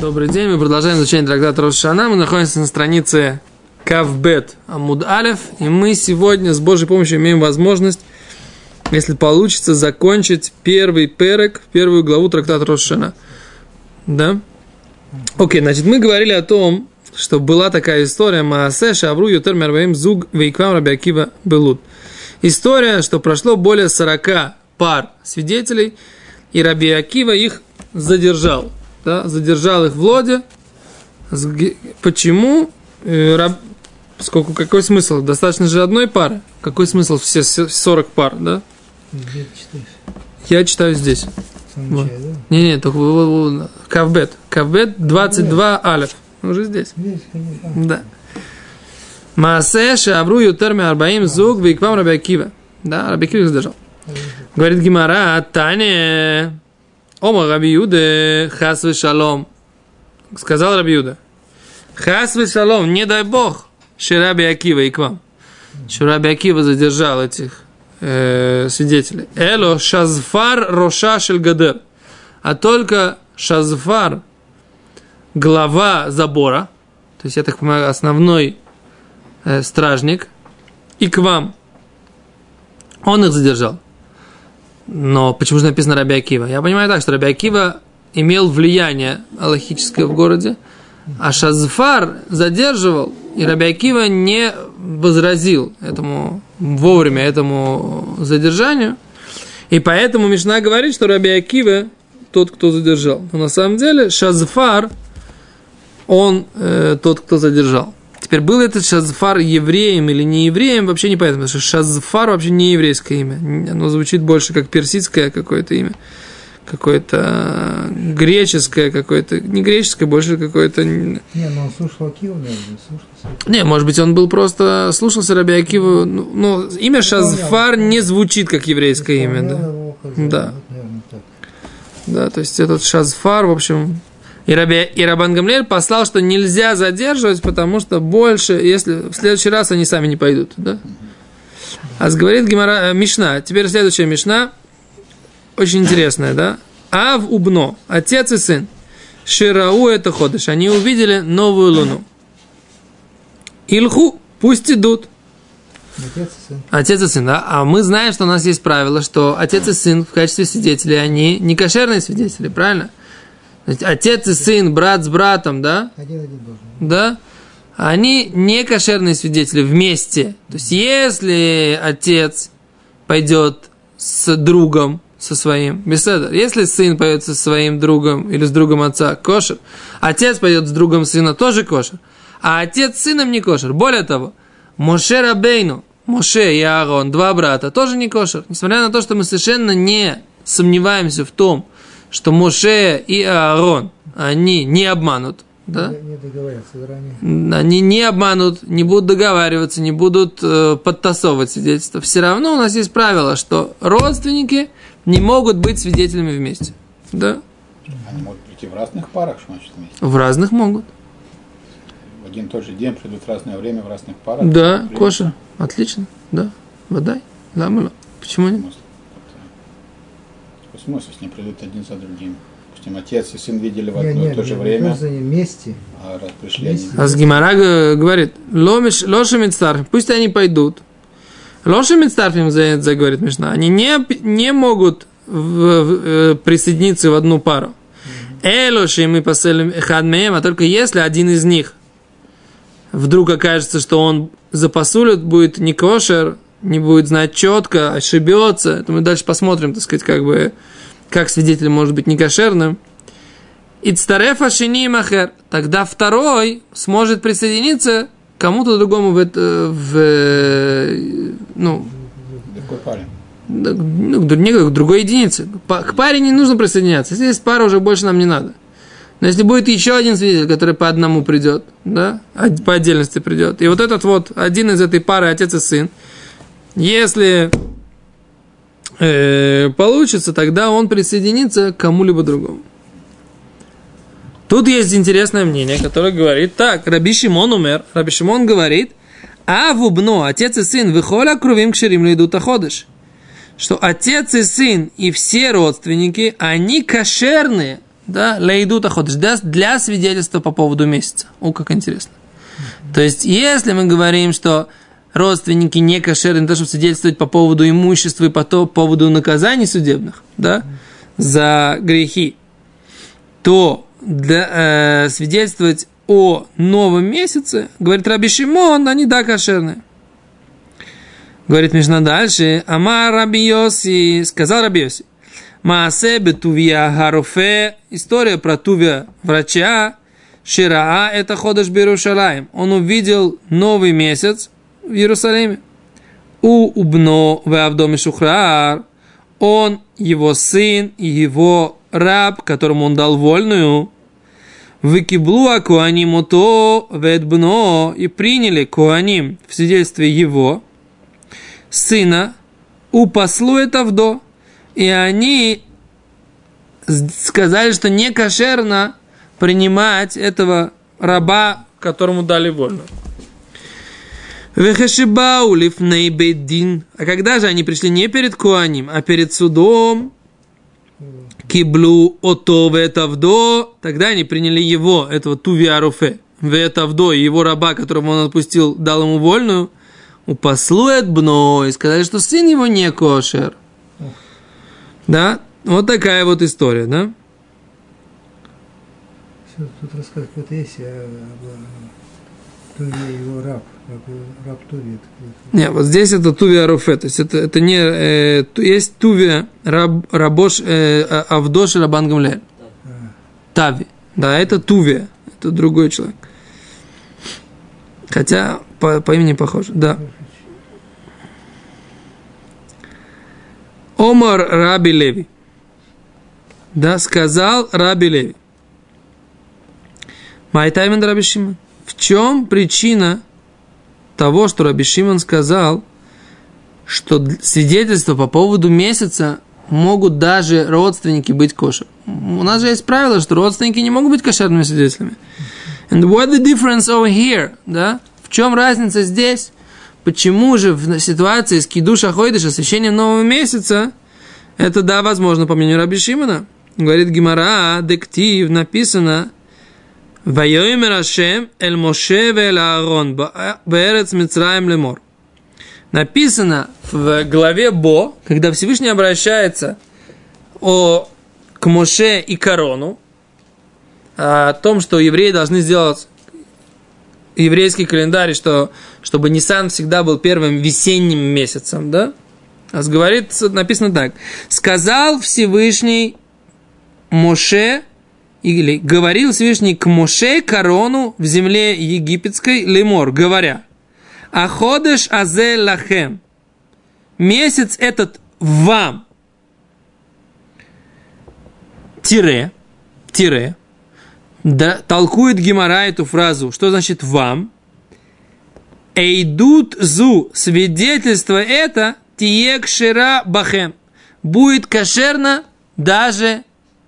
Добрый день, мы продолжаем изучение трактата Росшана. Мы находимся на странице Кавбет Амуд Алиф. И мы сегодня с Божьей помощью имеем возможность, если получится, закончить первый перек, первую главу трактата Росшана. Да? Окей, значит, мы говорили о том, что была такая история Маасе Шавру Ютер Мерваим Зуг Вейквам Рабиакива Белут. История, что прошло более 40 пар свидетелей, и Рабиакива их задержал. Да, задержал их в лоде. Почему? Какой смысл? Достаточно же одной пары. Какой смысл все 40 пар, да? Где ты читаешь? Я читаю здесь. Вот. Чай, да? Не, только Кавбет. Кавбет 22 алеф. Уже здесь. Здесь, конечно. Да. Маасе шеабру ютерми арбаим зуг вейквам Рабиакива. Да, Рабиакива их задержал. Говорит Гимара, Таня... Ома Раби Юде, хасвы шалом. Сказал Раби Юде. Хасвы шалом, не дай бог, Рабиакива и к вам. Рабиакива задержал этих свидетелей. Эло Шазфар Роша Шельгадер. А только Шазфар, глава забора, то есть, я так понимаю, основной стражник, и к вам. Он их задержал. Но почему же написано Рабиакива? Я понимаю так, что Рабиакива имел влияние аллахическое в городе, а Шазфар задерживал, и Рабиакива не возразил этому вовремя, этому задержанию. И поэтому Мишна говорит, что Рабиакива тот, кто задержал. Но на самом деле Шазфар, он тот, кто задержал. Теперь, был этот Шазфар евреем или не евреем, вообще непонятно, потому что Шазфар вообще не еврейское имя. Оно звучит больше как персидское какое-то имя, какое-то греческое, какое-то не греческое, больше какое-то... Не, но он слушал Акиву, наверное, слушался. Не, может быть, он был просто... Слушался Рабиакиву, но имя Шазфар не звучит как еврейское имя, да. Да, то есть этот Шазфар, в общем... И Рабан Гамлель послал, что нельзя задерживать, потому что больше, если в следующий раз они сами не пойдут, да? А говорит Гемара, Мишна. Теперь следующая Мишна, очень интересная, да? Ав убно, отец и сын, Ширау это ходыш, они увидели новую луну. Ильху, пусть идут. Отец и сын, да? А мы знаем, что у нас есть правило, что отец и сын в качестве свидетелей, они не кошерные свидетели, правильно? Отец и сын, брат с братом, да? Один должен. Да? Они не кошерные свидетели вместе. То есть, если отец пойдет с другом, со своим, беседа, если сын пойдет со своим другом или с другом отца, кошер, отец пойдет с другом сына, тоже кошер, а отец с сыном не кошер. Более того, Моше Рабейну, Моше и Аарон, два брата, тоже не кошер. Несмотря на то, что мы совершенно не сомневаемся в том, что Моше и Аарон, они не обманут, да? Они не обманут, не будут договариваться, не будут подтасовывать свидетельства. Все равно у нас есть правило, что родственники не могут быть свидетелями вместе, да? Они могут прийти в разных парах, что значит вместе? В разных могут. В один и тот же день придут в разное время в разных парах. Да, Коша, отлично, да, водай, да, мыло. Почему нет? Смысл, с ним придут один за другим. Допустим, отец и сын видели в одно и то же время. Вместе. А раз пришли вместе. Они... А с Гимара говорит, лошамит старфим, пусть они пойдут. Лошамит старфим, говорит Мишна, они не могут присоединиться в одну пару. Элошим и паселим хадмеем, а только если один из них вдруг окажется, что он запасулит, будет не кошер, не будет знать четко, ошибется. Это мы дальше посмотрим, так сказать, как бы, как свидетель может быть некошерным. Ицтарефа шини махер. Тогда второй сможет присоединиться к кому-то другому к паре. К другой единице. К паре не нужно присоединяться. Если есть пара, уже больше нам не надо. Но если будет еще один свидетель, который по одному придет, да, по отдельности придет, и вот этот вот, один из этой пары, отец и сын, если получится, тогда он присоединится к кому-либо другому. Тут есть интересное мнение, которое говорит так. Раби Шимон умер. Раби Шимон говорит, а вубно, отец и сын, выхоля крувим к шеримлю идут оходыш. Что отец и сын и все родственники, они кошерные да, лейдута ходыш, для свидетельства по поводу месяца. О, как интересно. То есть, если мы говорим, что родственники не кошерны, то, чтобы свидетельствовать по поводу имущества и по поводу наказаний судебных, да, за грехи, то свидетельствовать о новом месяце, говорит Раби Шимон, они да кошерны. Говорит Мишна дальше, Амар Раби Йоси, сказал Раби Йоси, Маасе бе Тувия Харуфе, история про Тувия врача, Шираа, это ходыш бе-Иерушалаим. Он увидел новый месяц в Иерусалиме. У убно ве Авдо Мишухраар, он, его сын и его раб, которому он дал вольную, выкиблуа коаним ото ведбно, и приняли коаним в свидетельстве его сына, упаслует Авдо, и они сказали, что не кошерно принимать этого раба, которому дали вольную. А когда же они пришли не перед коаним, а перед судом, киблу ото ветавдо, тогда они приняли его, этого Тувия Руфе, ветавдо, и его раба, которому он отпустил, дал ему вольную, упаслует бно, и сказали, что сын его не кошер. Да, вот такая вот история, да? Все, тут рассказ какой-то есть, Тувия его раб, раб Тувия. Нет, вот здесь это Тувия Руфе, то есть это не... есть Тувия Рабош Авдош и Рабан Гамлель. Тави. Да, это Тувия, это другой человек. Хотя по имени похоже, да. Омар Раби Леви. Да, сказал Раби Леви. Майтаймен Раби Шимон. В чем причина того, что Раби Шимон сказал, что свидетельства по поводу месяца могут даже родственники быть кошерными? У нас же есть правило, что родственники не могут быть кошерными свидетелями. And what the difference over here? Да? В чем разница здесь? Почему же в ситуации с Кидуша Хойдыша, освящением нового месяца, это да, возможно, по мнению Раби Шимона? Говорит Гимара, дектив, написано, «Вайоимер Ашем эль Моше вэль Аарон бээрец Мицраим лемор». Написано в главе Бо, когда Всевышний обращается к Моше и к Аарону, о том, что евреи должны сделать еврейский календарь, чтобы Ниссан всегда был первым весенним месяцем, да? А говорит, написано так. Сказал Всевышний Моше, или говорил Всевышний к Моше, к Аарону в земле египетской, лемор, говоря, «Аходеш азе лахем». Месяц этот вам. Тире. Да, толкует Гемара эту фразу. Что значит «вам»? «Эйдут зу» – свидетельство это «тиек шира бахем» – будет кошерно, даже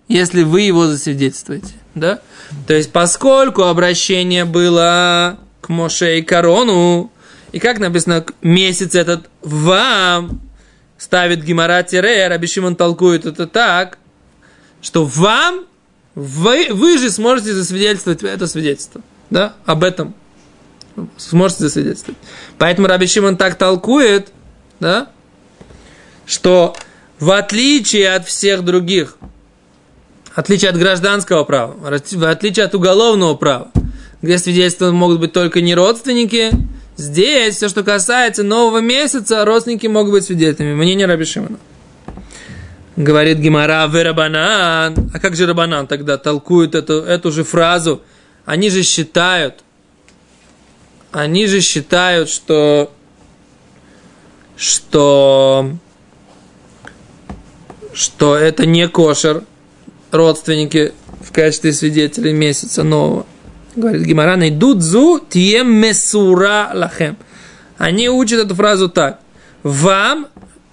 если вы его засвидетельствуете. Да? То есть, поскольку обращение было к Моше и к Аарону, и как написано «месяц этот вам» ставит Гемара тире, Раби Шимон толкует это так, что «вам» Вы же сможете засвидетельствовать это свидетельство. Да? Об этом сможете засвидетельствовать. Поэтому Раби Шимон так толкует, да? Что в отличие от всех других, в отличие от гражданского права, в отличие от уголовного права, где свидетельства могут быть только не родственники, здесь все, что касается нового месяца, родственники могут быть свидетелями. Мнение Раби Шимона. Говорит Гемара, вы Рабанан. А как же Рабанан тогда толкует эту же фразу? Они же считают, что это не кошер, родственники в качестве свидетелей месяца нового. Говорит Гемара, найдудзу тьем месура лахем. Они учат эту фразу так. Вам...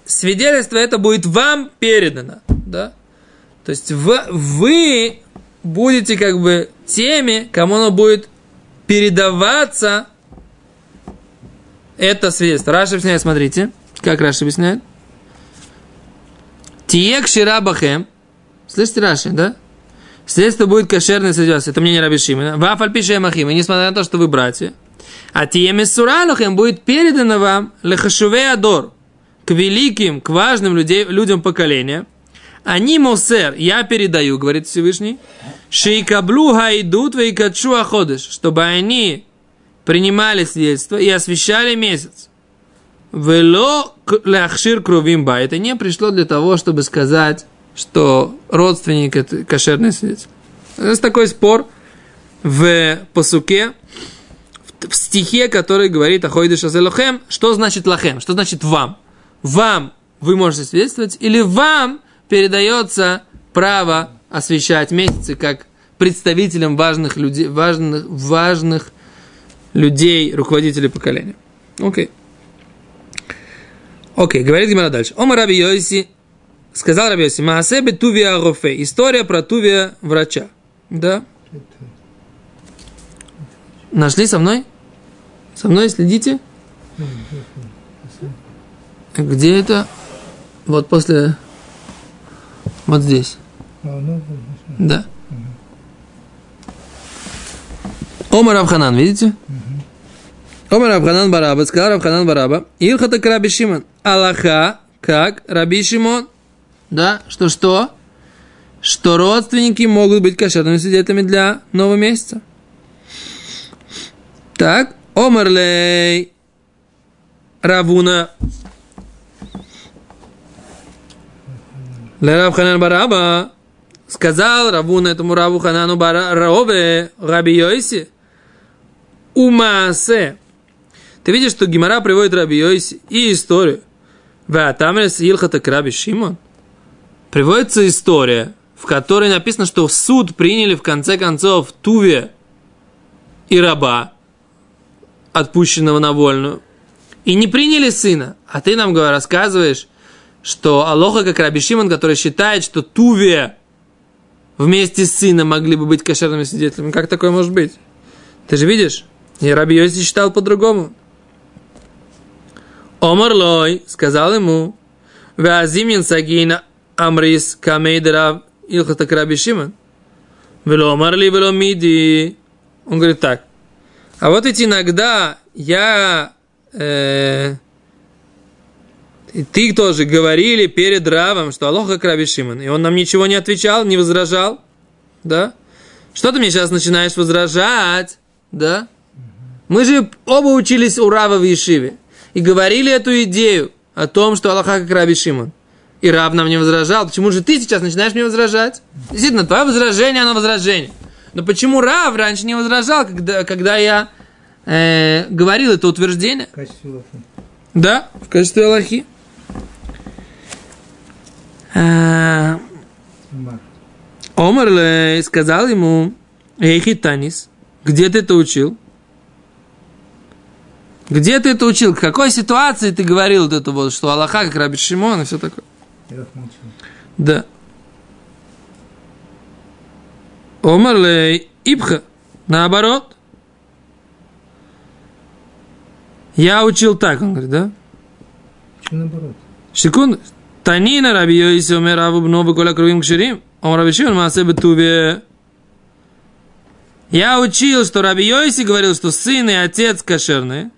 свидетельство это будет вам передано, да? То есть вы будете как бы теми, кому оно будет передаваться, это свидетельство. Раши объясняет, смотрите, как Раши объясняет. Тиек шира бахем. Слышите, Раши, да? Средство будет кошерное средство. Это мнение Раби Шимона. Вафальпише махим. И несмотря на то, что вы братья, а тиемиссуралухем будет передано вам лехашуве адор, к великим, к важным людям поколения. Они, мосер, я передаю, говорит Всевышний, шейкаблу гайдут вейкачу аходыш, чтобы они принимали свидетельство и освящали месяц. Вело лахшир крувим ба. Это не пришло для того, чтобы сказать, что родственник – это кошерный свидетель. Это такой спор в пасуке, в стихе, который говорит о хойдыш азе лохем. Что значит лохем? Что значит вам? Вам вы можете свидетельствовать, или вам передается право освещать месяцы как представителям важных людей, руководителей поколения. Окей. Окей, говорит Гемара дальше. Ома Раби Йоси, сказал Раби Йоси, Маасебе Тувия Гофе, история про Тувия врача. Да? Нашли со мной? Со мной следите? Где это? Вот после... Вот здесь. Да. Омар Рав Ханан, видите? Омар Рав Ханан бар Рава, сказал Рав Ханан бар Рава. Илхата к Раби Шимон. Аллаха, как Раби Шимон. Да, что? Что родственники могут быть кошерными свидетелями для нового месяца. Так. Омар лей Равуна. Рав Ханан бар Рава сказал Равуна этому Раву Ханану бар Раве Раби Йоси умаасе. Ты видишь, что Гемара приводит Раби Йоси и историю. Ватамрес илхата к Раби Шимон. Приводится история, в которой написано, что в суд приняли в конце концов Туве и раба, отпущенного на вольную, и не приняли сына. А ты нам рассказываешь, что Алоха, как Раби Шимон, который считает, что Туве вместе с сыном могли бы быть кошерными свидетелями. Как такое может быть? Ты же видишь? И Раби Йоси считал по-другому. Омар лой, сказал ему, «Веазимин сагина амрис камейдерав илхатак Раби Шимон, вело марли вело миди». Он говорит так, «А вот ведь иногда я... И ты тоже говорили перед Равом, что Алоха к Раби Шимон. И он нам ничего не отвечал, не возражал. Да? Что ты мне сейчас начинаешь возражать? Да? Мы же оба учились у Рава в Ешиве. И говорили эту идею о том, что Алоха как Раби Шимон. И Рав нам не возражал. Почему же ты сейчас начинаешь мне возражать? Действительно, твое возражение, оно возражение. Но почему Рав раньше не возражал, когда я говорил это утверждение? В качестве Алохи. Да, в качестве Алохи. Омарлей сказал ему, Эйхитанис, где ты это учил? Где ты это учил? В какой ситуации ты говорил вот это вот, что Аллаха, как Раби Шимон и все такое? Я молчу. Да. Омарлей Ипха, наоборот. Я учил так, он говорит, да? Почему наоборот? Секунду. Танина Раби Йоси умер Раву бновы коля крувим кширим. Он Раби Шимон маасе бетуве. Я учил, что Раби Йоси говорил, что сын и отец кошерные.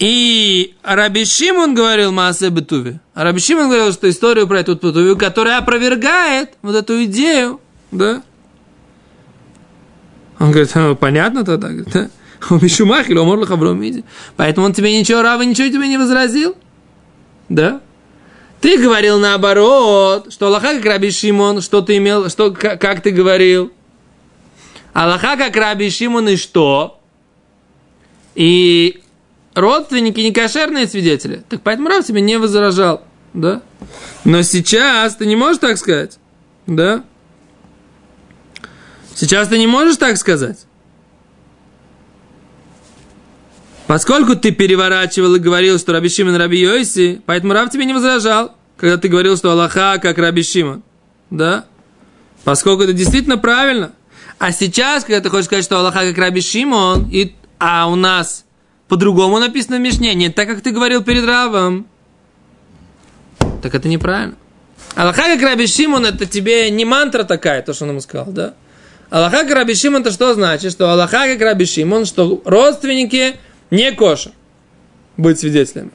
И Раби Шимон говорил маасе бетуве. А Раби Шимон говорил, что историю про эту тувию, которая опровергает вот эту идею, да? Он говорит, ну, понятно тогда, говорит, да? Поэтому он тебе ничего, Рава ничего тебе не возразил? Да? Ты говорил наоборот, что Аллаха как Раби Шимон, что ты имел, что, как ты говорил. Аллаха как Раби Шимон и что? И родственники не кошерные свидетели. Так поэтому Рав тебе не возражал. Да? Но сейчас ты не можешь так сказать. Да? Сейчас ты не можешь так сказать. Поскольку ты переворачивал и говорил, что Раби Шимон Раби Йоси, поэтому Рав тебе не возражал, когда ты говорил, что Аллаха как Раби Шимон. Да? Поскольку это действительно правильно. А сейчас, когда ты хочешь сказать, что Аллаха как Раби Шимон, а у нас по-другому написано в Мишне, не так, как ты говорил перед Равом, так это неправильно. Аллаха как Раби Шимон, это тебе не мантра такая, то, что он ему сказал, да? Аллаха как Раби Шимон, это что значит? Что Аллаха как Раби Шимон, что родственники не кошер быть свидетелями.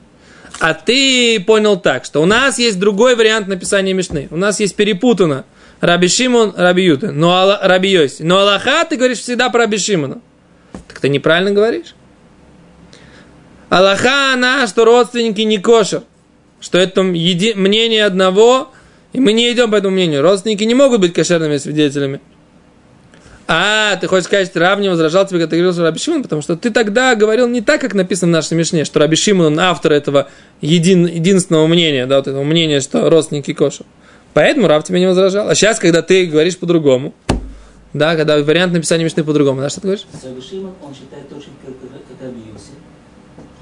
А ты понял так, что у нас есть другой вариант написания Мишны. У нас есть перепутано Раби Шимон, Раби Юде, но Раби Йоси. Но Аллаха ты говоришь всегда про Раби Шимона. Так ты неправильно говоришь. Аллаха она, что родственники не кошер. Что это мнение одного, и мы не идем по этому мнению. Родственники не могут быть кошерными свидетелями. А, ты хочешь сказать, что Рав не возражал тебе, когда ты говорил, что Раби Шимон, потому что ты тогда говорил не так, как написано в нашей Мишне, что Раби Шимон, он автор этого единственного мнения, да, вот этого мнения, что родственники кошер. Поэтому Рав тебе не возражал. А сейчас, когда ты говоришь по-другому, да, когда вариант написания Мишны по-другому, да, что ты говоришь? Раби Шимон, он считает точно, как Раби Йоси.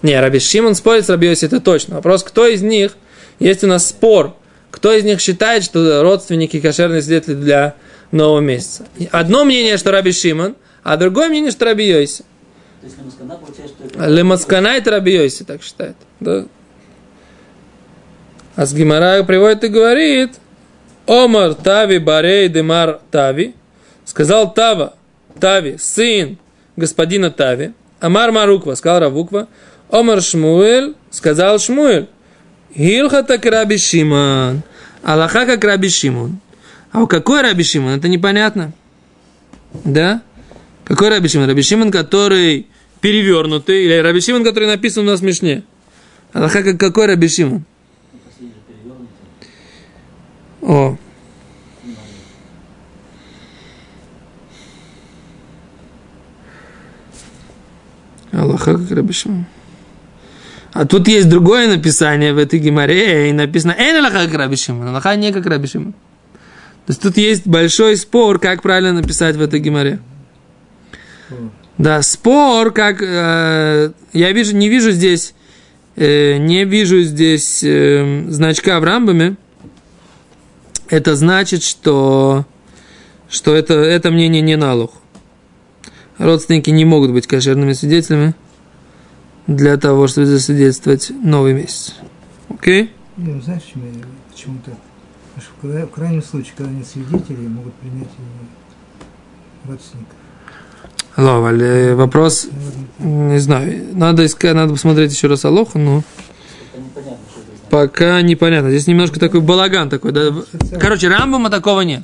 Не, Раби Шимон спорит с Раби Йоси, это точно. Вопрос, кто из них, есть у нас спор, кто из них считает, что родственники кошерные свидетели для нового месяца. Одно мнение, что Раби Шимон, а другое мнение, что Раби Йоси. То есть Лемаскана получается, что это... Лемаскана это Раби Йоси, так считает. Да. А с Гемара приводит и говорит, Омар Тави Барей Демар Тави, сказал Тава, Тави, сын господина Тави, Амар Маруква, сказал Равуква, Омар Шмуэль, сказал Шмуэль, Гилха так Раби Шимон, Аллаха как Раби Шимон. А у какой Раби Шимон? Это непонятно. Да? Какой Раби Шимон? Раби Шимон, который перевернутый, или Раби Шимон, который написан у нас в Мишне? Аллаха, какой Раби Шимон? О. Аллаха, как Раби Шимон. А тут есть другое написание в этой гемаре, и написано «Эн Аллаха, как Раби Шимон». Аллаха не как Раби Шимон. То есть тут есть большой спор, как правильно написать в этой гемаре. Да, спор, как... Я не вижу здесь значка в Рамбаме. Это значит, что это мнение не налог. Родственники не могут быть кошерными свидетелями для того, чтобы засвидетельствовать новый месяц. Окей? Okay? Знаешь, почему так? В крайнем случае, когда нет свидетелей, могут принять родственников. Алло, вопрос, не знаю, надо искать, надо посмотреть еще раз Алоху, но пока непонятно. Здесь немножко такой балаган такой, да? Короче, Рамбама такого нет.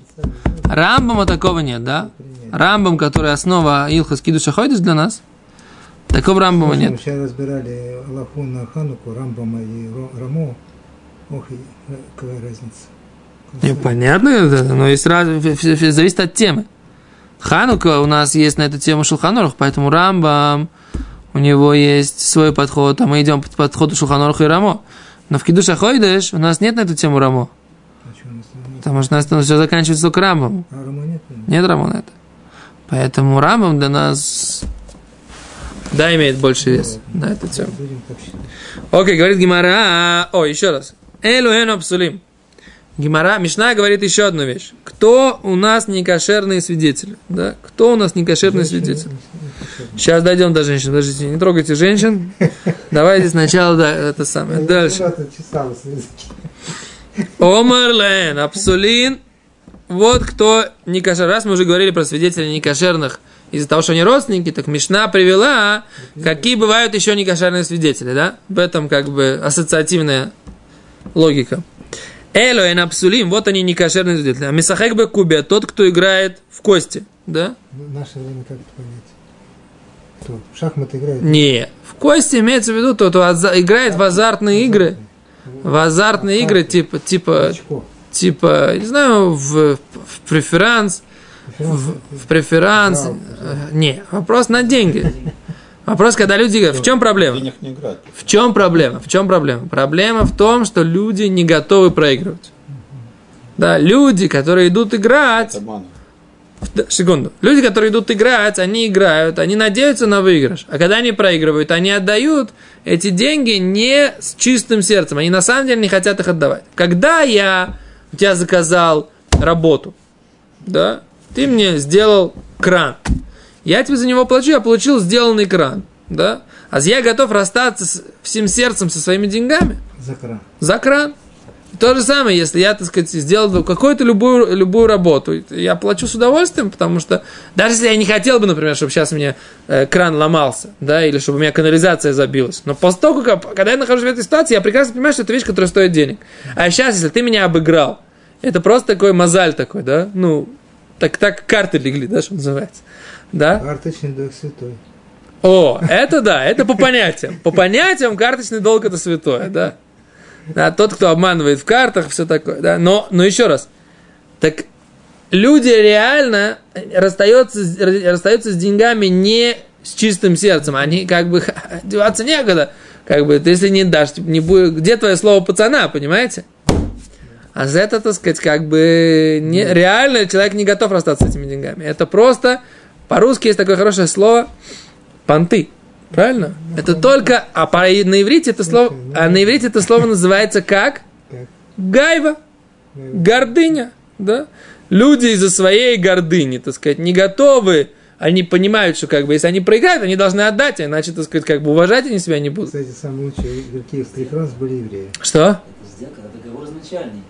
Рамбама такого нет, да? Рамбам, который основа Илхас Кидуша Хойдыш для нас, такого Рамбама нет. Мы сейчас разбирали Алоху на Хануку, Рамбама и Рамо. Ох, какая разница. Непонятно, но есть зависит от темы. Ханука у нас есть на эту тему Шулхан Арух, поэтому Рамбам, у него есть свой подход, а мы идем по подходу Шулхан Аруха и Рамо. Но в Кидуш Хойдыш у нас нет на эту тему Рамо. Потому что у нас все заканчивается только Рамбом. А Рамо нет? Нет Рамо на это. Поэтому Рамбам для нас да имеет больше вес на эту тему. Окей, говорит Гемара. О, еще раз. Элу эн абсулим. Гемара, Мишна говорит еще одну вещь. Кто у нас некошерные свидетели? Да? Кто у нас некошерные свидетели? Сейчас дойдем до женщин. Подождите, не трогайте женщин. Давайте сначала да, это самое. Дальше. Омарлен, Апсулин. Вот кто некошерный. Раз мы уже говорили про свидетелей некошерных из-за того, что они родственники, так Мишна привела, какие бывают еще некошерные свидетели. Да? В этом как бы ассоциативная логика. Эло и напсулим, вот они некошерные свидетели. А мисахек бе кубе, тот, кто играет в кости, да? В наше время как это понять? Кто в шахматы играет? Не, в кости имеется в виду тот, кто играет в азартные игры. В азартные игры типа, не знаю, в преферанс, в преферанс. Не, вопрос на деньги. Вопрос, когда люди говорят, в чем проблема? Денег не играть. В чем проблема? Проблема в том, что люди не готовы проигрывать. Да, люди, которые идут играть... Секунду. Люди, которые идут играть, они играют, они надеются на выигрыш. А когда они проигрывают, они отдают эти деньги не с чистым сердцем. Они на самом деле не хотят их отдавать. Когда я у тебя заказал работу, да, ты мне сделал кран. Я тебе за него плачу, я получил сделанный кран, да? А я готов расстаться всем сердцем со своими деньгами. За кран. То же самое, если я, так сказать, сделал какую-то любую работу, я плачу с удовольствием, потому что даже если я не хотел бы, например, чтобы сейчас у меня кран ломался, да, или чтобы у меня канализация забилась, но поскольку, когда я нахожусь в этой ситуации, я прекрасно понимаю, что это вещь, которая стоит денег. А сейчас, если ты меня обыграл, это просто такой мозаль такой, да, ну, так карты легли, да, что называется, да. Карточный долг святой. О, это да, это по понятиям. По понятиям карточный долг это святое, да. Да, тот, кто обманывает в картах, все такое, да, но еще раз, так люди реально расстаются с деньгами не с чистым сердцем, они как бы деваться некуда, как бы, ты, если не дашь, не будет, где твое слово пацана, понимаете? А за это, так сказать, как бы не, реально человек не готов расстаться с этими деньгами, это просто, по-русски есть такое хорошее слово «понты». Правильно? Это только... на иврите это слово... на иврите это слово называется как? Гайва. Гордыня. Да? Люди из-за своей гордыни, так сказать, не готовы. Они понимают, что как бы, если они проиграют, они должны отдать, иначе, так сказать, как бы уважать они себя не будут. Кстати, самые лучшие игроки в Стрихранс были евреи. Что? Договор изначальный.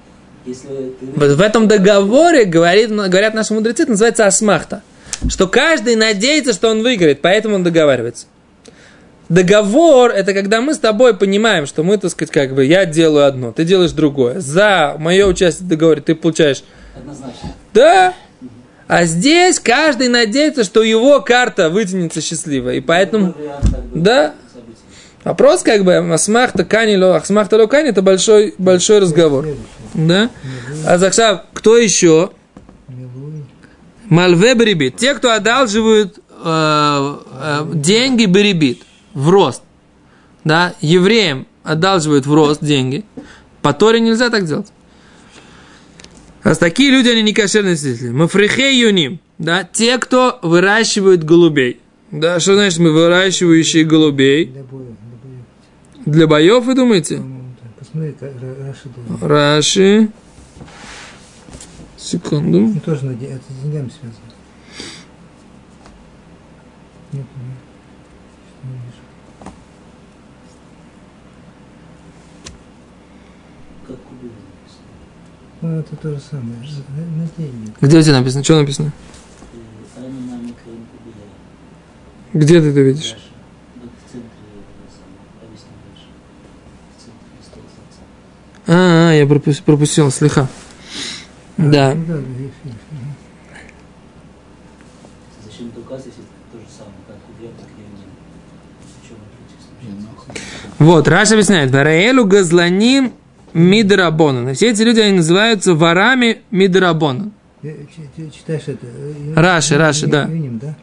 Вот в этом договоре, говорят наши мудрецы, это называется асмахта. Что каждый надеется, что он выиграет, поэтому он договаривается. Договор – это когда мы с тобой понимаем, что мы, так сказать, как бы я делаю одно, ты делаешь другое. За мое участие в договоре ты получаешь… Однозначно. Да. А здесь каждый надеется, что его карта вытянется счастливо. И поэтому… Да. Вопрос как бы «Асмахта кани ло кани» – это большой, большой разговор. Да? А Захшав, кто еще? Мальве беребит. Те, кто одалживают деньги беребит. В рост, да, евреям одалживают в рост деньги, по Торе нельзя так делать. А такие люди, они не кошерные свидетели. Мафрихей юним, да, те, кто выращивают голубей. Да, что значит мы выращивающие голубей? Для боев, вы думаете? Посмотри, Раши должен. Раши. Секунду. Это тоже это с деньгами связано. Нет, нет. Ну, это то же самое. Где у тебя написано? Что написано? Где ты это видишь? Я пропустил, слиха. Да. Зачем ты указ, если то же самое, как у Геба, так и у Геба? Вот, Раша объясняет. Вараэлю газланим мидрабона. Все эти люди, они называются ворами мидрабона. Читаешь это? Раши, да. Юним, да?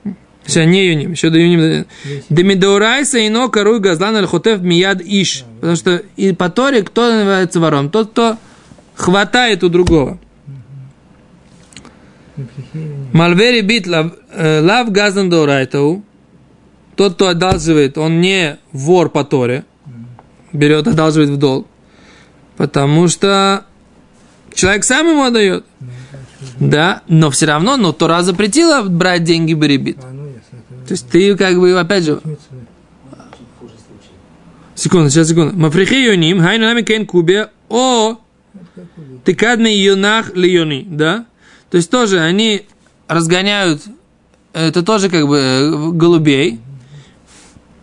Все, не юним, еще до юним. Демидорайса ино коруй газлан аль-хотев мияд иш. Потому что и по Торе кто называется вором? Тот, кто хватает у другого. Мальвери бит лав газлан дорайтау. Тот, кто одалживает, он не вор по Торе. Берет, одалживает в долг. Потому что человек сам ему отдает. Да, но все равно, но Тора запретила брать деньги беребит. То есть ты как бы, опять же... Секунду. Мафрихи юним, хай нами кен кубе, о, тыкадный юнах лиони, да? То есть тоже они разгоняют, это тоже как бы голубей.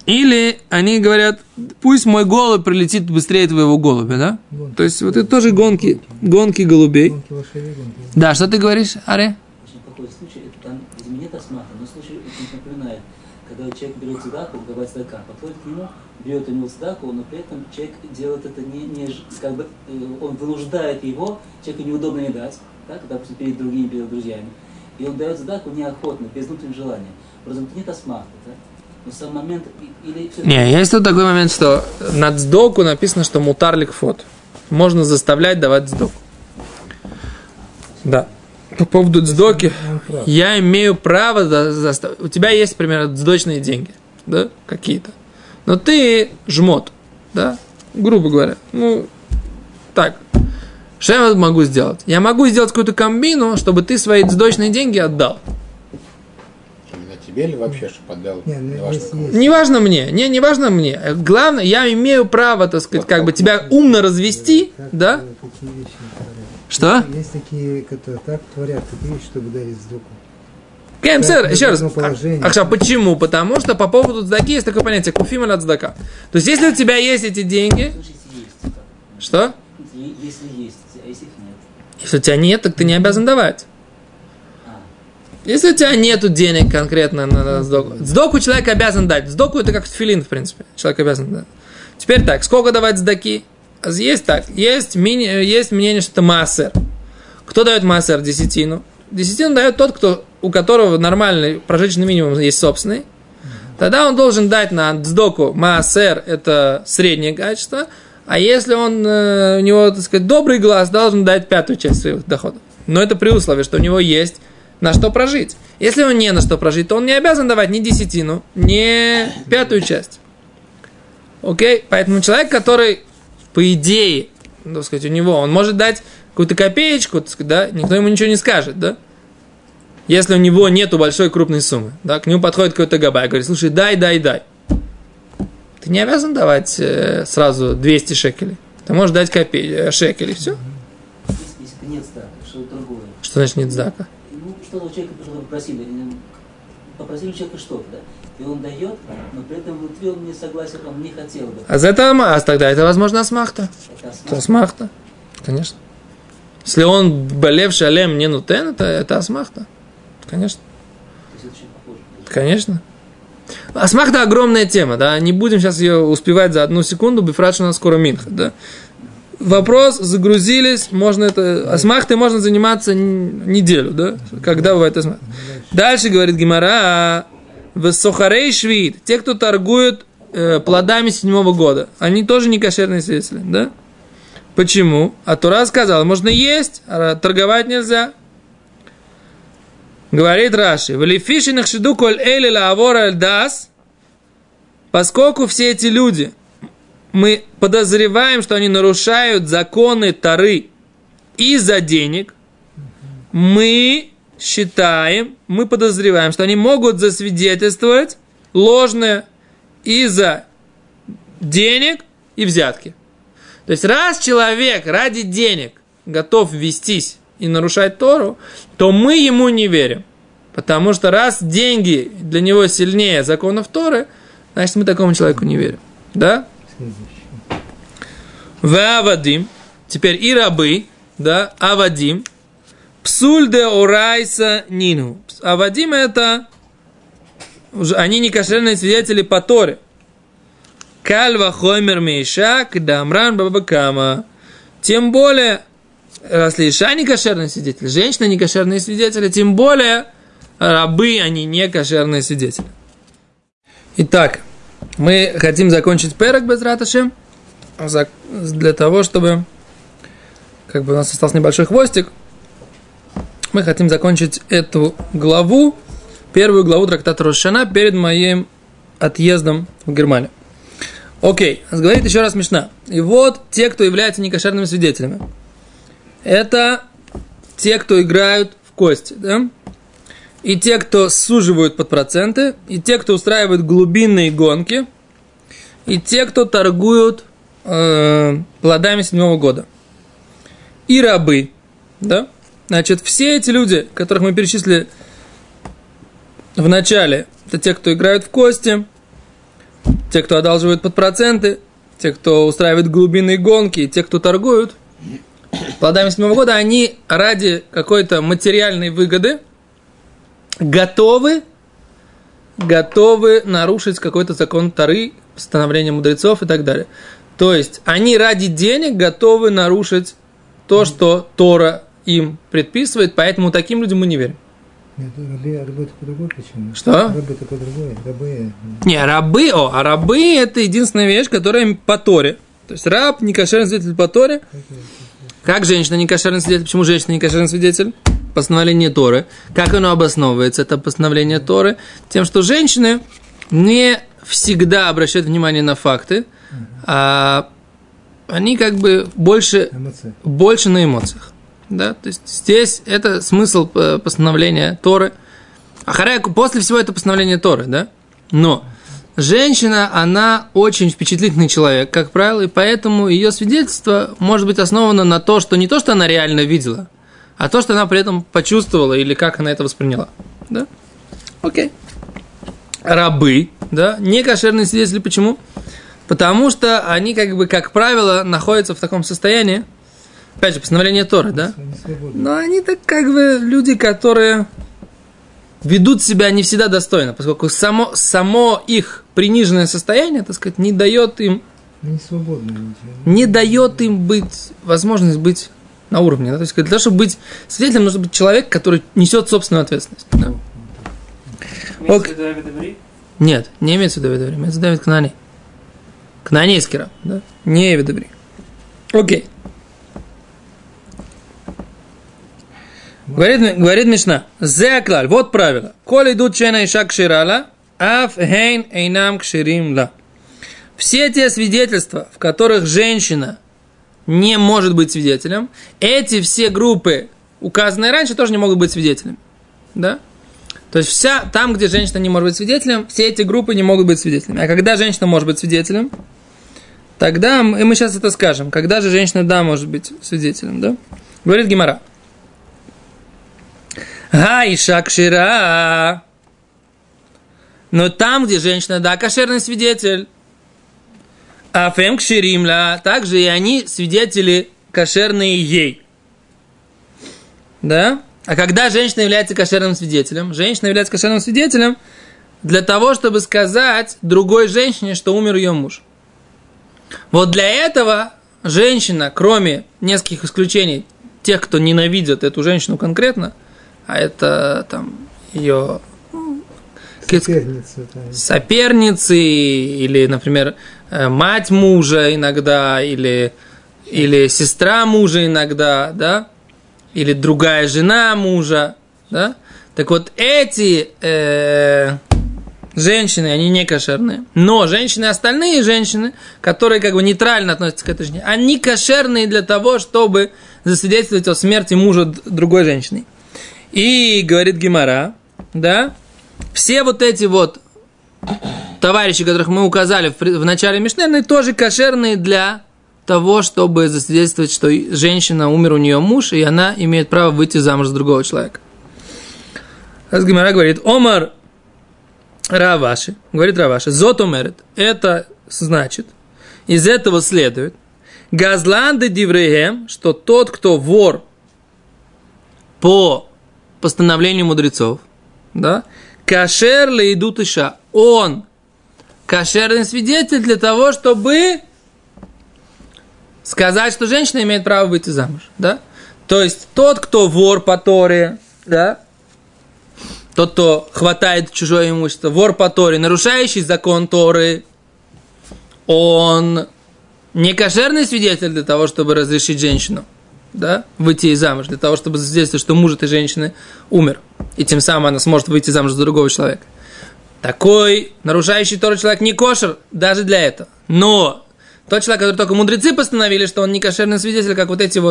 Или они говорят, пусть мой голубь прилетит быстрее твоего голубя, да? Гонки. То есть вот это тоже гонки голубей. Гонки лошадей, гонки. Да, что ты говоришь, Ари? Очень плохой случай, это там, где нет осмаха, но случай очень напоминает. Когда человек берет седаку, давай седака, подходит к нему, берет у него седаку, но при этом человек делает это не как бы, он вынуждает его, человеку неудобно не дать, да, допустим, перед другими, перед друзьями. И он дает седаку неохотно, без внутреннего желания. Просто нет осмаха, да? Но сам момент, или... Не, есть тут такой момент, что над сдоку написано, что мутарлик фот. Можно заставлять давать сдоку. Да. По поводу сдоки, я имею право заставить. У тебя есть, например, сдочные деньги, да, какие-то. Но ты жмот, да, грубо говоря. Ну, так. Что я могу сделать? Я могу сделать какую-то комбину, чтобы ты свои сдочные деньги отдал. тебе или вообще, что поддал? Не важно мне. Главное, я имею право, так сказать, как бы тебя умно развести, да? Что? Есть такие, которые так творят, такие, чтобы дарить сдоку. КМСР, еще раз. Акша, почему? Потому что по поводу цдаки есть такое понятие куфима на цдака. То есть, если у тебя есть эти деньги... Что? Если есть, а если их нет? Если у тебя нет, так ты не обязан давать. Если у тебя нет денег конкретно на сдоку. Сдоку человек обязан дать. Сдоку это как тфилин, в принципе. Человек обязан дать. Теперь так, сколько давать сдаки? Есть так, есть мнение, что это маасер. Кто дает маасер? Десятину. Десятину дает тот, у которого нормальный прожиточный минимум есть собственный. Тогда он должен дать на сдоку маасер, это среднее качество. А если у него, так сказать, добрый глаз, должен дать пятую часть своих доходов. Но это при условии, что у него есть на что прожить. Если он не на что прожить, то он не обязан давать ни десятину, ни пятую часть. Окей? Поэтому человек, который, по идее, так сказать, у него, он может дать какую-то копеечку, так сказать, да, никто ему ничего не скажет, да? Если у него нету большой крупной суммы, да, к нему подходит какой-то габай, говорит, слушай, дай. Ты не обязан давать сразу 200 шекелей. Ты можешь дать шекелей, все. Если нет сдака, что-то другое. Что значит нет сдака? Ну, что-то у человека попросили человека что-то, да? И он дает, но при этом внутри он не согласен, он не хотел бы. А за это тогда это, возможно, асмахта. Это асмахта. Конечно. Если он болевший алем не нутен, это асмахта. Конечно. То есть это очень похоже. Конечно. Асмахта огромная тема, да, не будем сейчас ее успевать за одну секунду, бифрат, что у нас скоро минха, да. Вопрос, загрузились, можно это, асмахтой можно заниматься неделю, да, когда бывает асмахта. Дальше говорит Гемара, весохарей швид, те, кто торгуют плодами седьмого года, они тоже не кошерные свидетели, да. Почему? А Тора сказала, можно есть, а торговать нельзя. Говорит Раши, поскольку все эти люди, мы подозреваем, что они нарушают законы Торы из-за денег, мы считаем, мы подозреваем, что они могут засвидетельствовать ложное из-за денег и взятки. То есть, раз человек ради денег готов вестись и нарушать Тору, то мы ему не верим. Потому что раз деньги для него сильнее законов Торы, значит, мы такому человеку не верим. Да? Вавадим. Теперь и рабы, да, авадим. Псуль де урайса нину. Авадим это, они не кошерные свидетели по Торе. Кальва хоймер мейшак дамран бабакама. Тем более, если Иша не кошерный свидетель, женщина не кошерные свидетели, тем более рабы, они не кошерные свидетели. Итак, мы хотим закончить перек без раташи, для того, чтобы, как бы у нас остался небольшой хвостик, мы хотим закончить эту главу, первую главу трактата Росшана перед моим отъездом в Германию. Окей, говорит еще раз Мишна. И вот те, кто являются некошерными свидетелями. Это те, кто играют в кости, да? И те, кто суживают под проценты, и те, кто устраивают глубинные гонки, и те, кто торгуют плодами седьмого года. И рабы, да? Значит, все эти люди, которых мы перечислили в начале, это те, кто играют в кости, те, кто одалживают под проценты, те, кто устраивает глубинные гонки, и те, кто торгуют плодами седьмого года, они ради какой-то материальной выгоды готовы нарушить какой-то закон Торы, постановление мудрецов и так далее. То есть, они ради денег готовы нарушить то, что Тора им предписывает, поэтому таким людям мы не верим. Нет, рабы это по другой причине. Что? Рабы это по другой, рабы... Не, рабы, рабы это единственная вещь, которая по Торе. То есть, раб, некошерный свидетель по Торе. Как женщина не кошерный свидетель? Почему женщина не кошерный свидетель? Постановление Торы. Как оно обосновывается, это постановление Торы? Тем, что женщины не всегда обращают внимание на факты, а они как бы больше на эмоциях. Да? То есть здесь это смысл постановления Торы. После всего это постановление Торы, да? Но женщина, она очень впечатлительный человек, как правило, и поэтому ее свидетельство может быть основано на то, что не то, что она реально видела, а то, что она при этом почувствовала или как она это восприняла, да? Окей. Рабы, да, не кошерные свидетели, почему? Потому что они, как правило, находятся в таком состоянии, опять же, постановление Торы, да? Но они так люди, которые ведут себя не всегда достойно, поскольку само их приниженное состояние, так сказать, не дает им, не дает им быть возможность быть на уровне. Да? То есть для того, чтобы быть свидетелем, нужно быть человек, который несет собственную ответственность. Да? Имеется в виду Давид Эври? Нет, не имеется в виду Давид Эври, имеется в виду Давид Канани. Кананейский раб, да? Не Давид Эври. Окей. Говорит Мишна, «Зе аклаль», вот правило. «Коль идут чена иша кширала, аф хейн эйнам кширим ла». Все те свидетельства, в которых женщина не может быть свидетелем, эти все группы, указанные раньше, тоже не могут быть свидетелями. Да? То есть вся там, где женщина не может быть свидетелем, все эти группы не могут быть свидетелями. А когда женщина может быть свидетелем, тогда, и мы сейчас это скажем, когда же женщина, да, может быть свидетелем, да? Говорит Гемара. Гаиша кшира. Но там, где женщина, да, кошерный свидетель. Афем кширимля. Также и они свидетели кошерные ей. Да? А когда женщина является кошерным свидетелем? Женщина является кошерным свидетелем для того, чтобы сказать другой женщине, что умер ее муж. Вот для этого женщина, кроме нескольких исключений, тех, кто ненавидит эту женщину конкретно, а это там ее соперницы или, например, мать мужа иногда, или сестра мужа иногда, да? Или другая жена мужа, да? Так вот, эти женщины, они не кошерные. Но женщины, остальные женщины, которые нейтрально относятся к этой женщине, они кошерные для того, чтобы засвидетельствовать о смерти мужа другой женщины. И говорит Гемара, да? Все эти товарищи, которых мы указали в начале Мишны, они тоже кошерные для того, чтобы засвидетельствовать, что женщина, умер у нее муж, и она имеет право выйти замуж за другого человека. Раз Гемара говорит, Омар Раваши, говорит Раваши, Зот омерет, это значит, из этого следует, Газланды Диврегем, что тот, кто вор по постановлению мудрецов, да, Кашер лейдут иша, он кошерный свидетель для того, чтобы сказать, что женщина имеет право выйти замуж, да? То есть тот, кто вор по Торе, да? Тот, кто хватает чужое имущество, вор по Торе, нарушающий закон Торы, он не кошерный свидетель для того, чтобы разрешить женщину, да, выйти из замуж, для того, чтобы засвидетельствовать, что муж этой женщины умер, и тем самым она сможет выйти замуж за другого человека. Такой нарушающий Тору человек не кошер даже для этого. Но тот человек, который только мудрецы постановили, что он не кошерный свидетель, как эти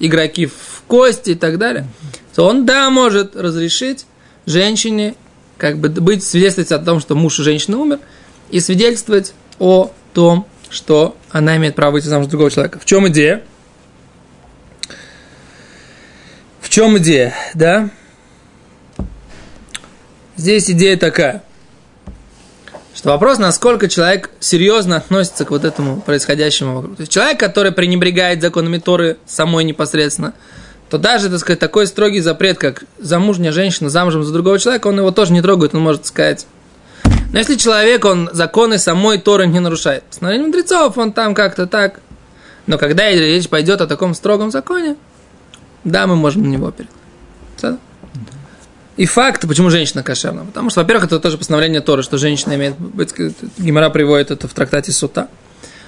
игроки в кости и так далее, то он, да, может разрешить женщине быть свидетельствовать о том, что муж у женщины умер, и свидетельствовать о том, что она имеет право выйти замуж другого человека. В чем идея? В чем идея, да? Здесь идея такая, что вопрос, насколько человек серьезно относится к этому происходящему вокруг. То есть человек, который пренебрегает законами Торы самой непосредственно, то даже, такой строгий запрет, как замужняя женщина замужем за другого человека, он его тоже не трогает, он может сказать. Но если человек, он законы самой Торы не нарушает, постановление мудрецов, он там как-то так. Но когда речь пойдет о таком строгом законе, да, мы можем на него опереться. И факт, почему женщина кошерна? Потому что, во-первых, это тоже постановление Торы, что женщина имеет быть, Гемара приводит это в трактате Сута.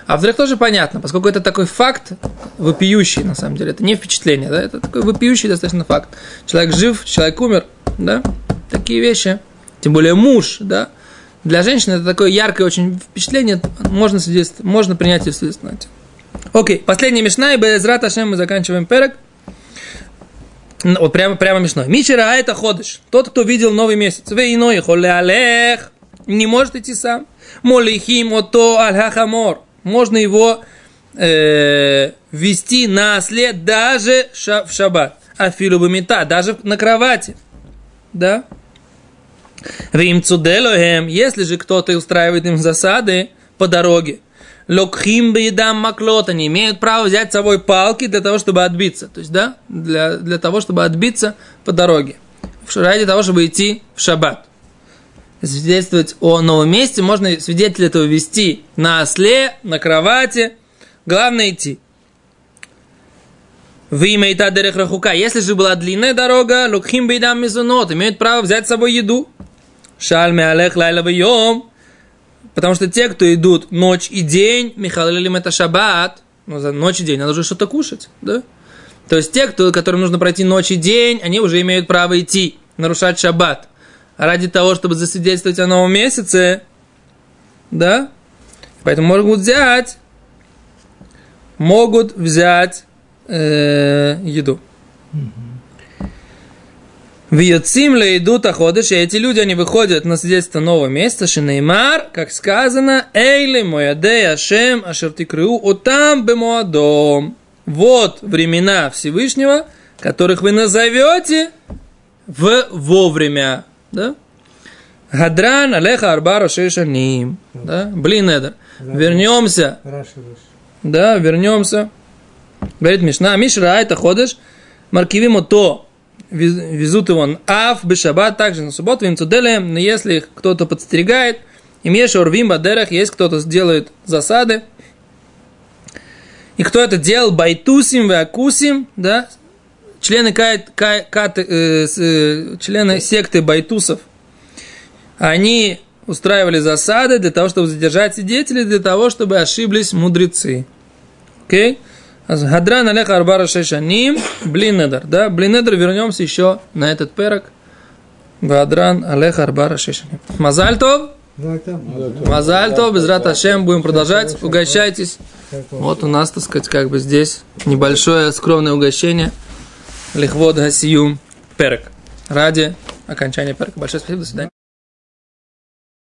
А во-вторых, тоже понятно, поскольку это такой факт вопиющий, на самом деле, это не впечатление, да, это такой вопиющий достаточно факт. Человек жив, человек умер, да, такие вещи, тем более муж, да. Для женщины это такое яркое очень впечатление, можно принять и свидетельствовать. Окей, последняя мишна, и без рата Ашем мы заканчиваем перек. Вот прямо мишно. Мичера, а это ходыш. Тот, кто видел новый месяц. Вейной холе алех. Не может идти сам. Молихим ото аль-хахамор. Можно его вести на осле даже в шаббат. Афилу бамита, даже на кровати. Да? Вим цуделоем. Если же кто-то устраивает им засады по дороге, локхим бедам маклот, они имеют право взять с собой палки для того, чтобы отбиться. То есть, да, для того, чтобы отбиться по дороге. Ради того, чтобы идти в шаббат. Свидетельствовать о новом месте можно свидетеля этого вести на осле, на кровати. Главное идти. Если же была длинная дорога, лукхим бейдам мизунот, имеют право взять с собой еду. Шальме алех лайлавийом. Потому что те, кто идут ночь и день, михалелим это шаббат. Ну, за ночь и день надо уже что-то кушать, да? То есть те, которым нужно пройти ночь и день, они уже имеют право идти, нарушать шаббат. Ради того, чтобы засвидетельствовать о новом месяце, да? Поэтому могут взять еду. В Йоцимле идут оходыш, и эти люди, они выходят на свидетельство нового месяца, Шинеймар, как сказано, Эйли Моядей Ашем Ашертикрю Утам Бемуадом. Вот времена Всевышнего, которых вы назовете вовремя. Да? Гадран Алеха Арбару Шейшаним. Да? Блин, Эдер. Вернемся. Да, вернемся. Говорит Мишна, Мишра, это ходыш, маркивимо то, везут его аф, бешабат, также на субботу, им цуделем, но если их кто-то подстерегает, им ешь орвим бадерах, если кто-то сделает засады, и кто это делал, байтусим, веакусим, да, члены секты байтусов, они устраивали засады для того, чтобы задержать свидетелей, для того, чтобы ошиблись мудрецы. Окей? Гадран алех арбара шешаним блинедер, да, блинедер, вернемся еще на этот перек. Гадран алех арбара шешаним. Мазальтов, мазальтов, безрат Ашем, будем продолжать, угощайтесь. Вот у нас, так сказать, как бы здесь небольшое скромное угощение. Лихвод гасиюм перек ради окончания перека. Большое спасибо, до свидания.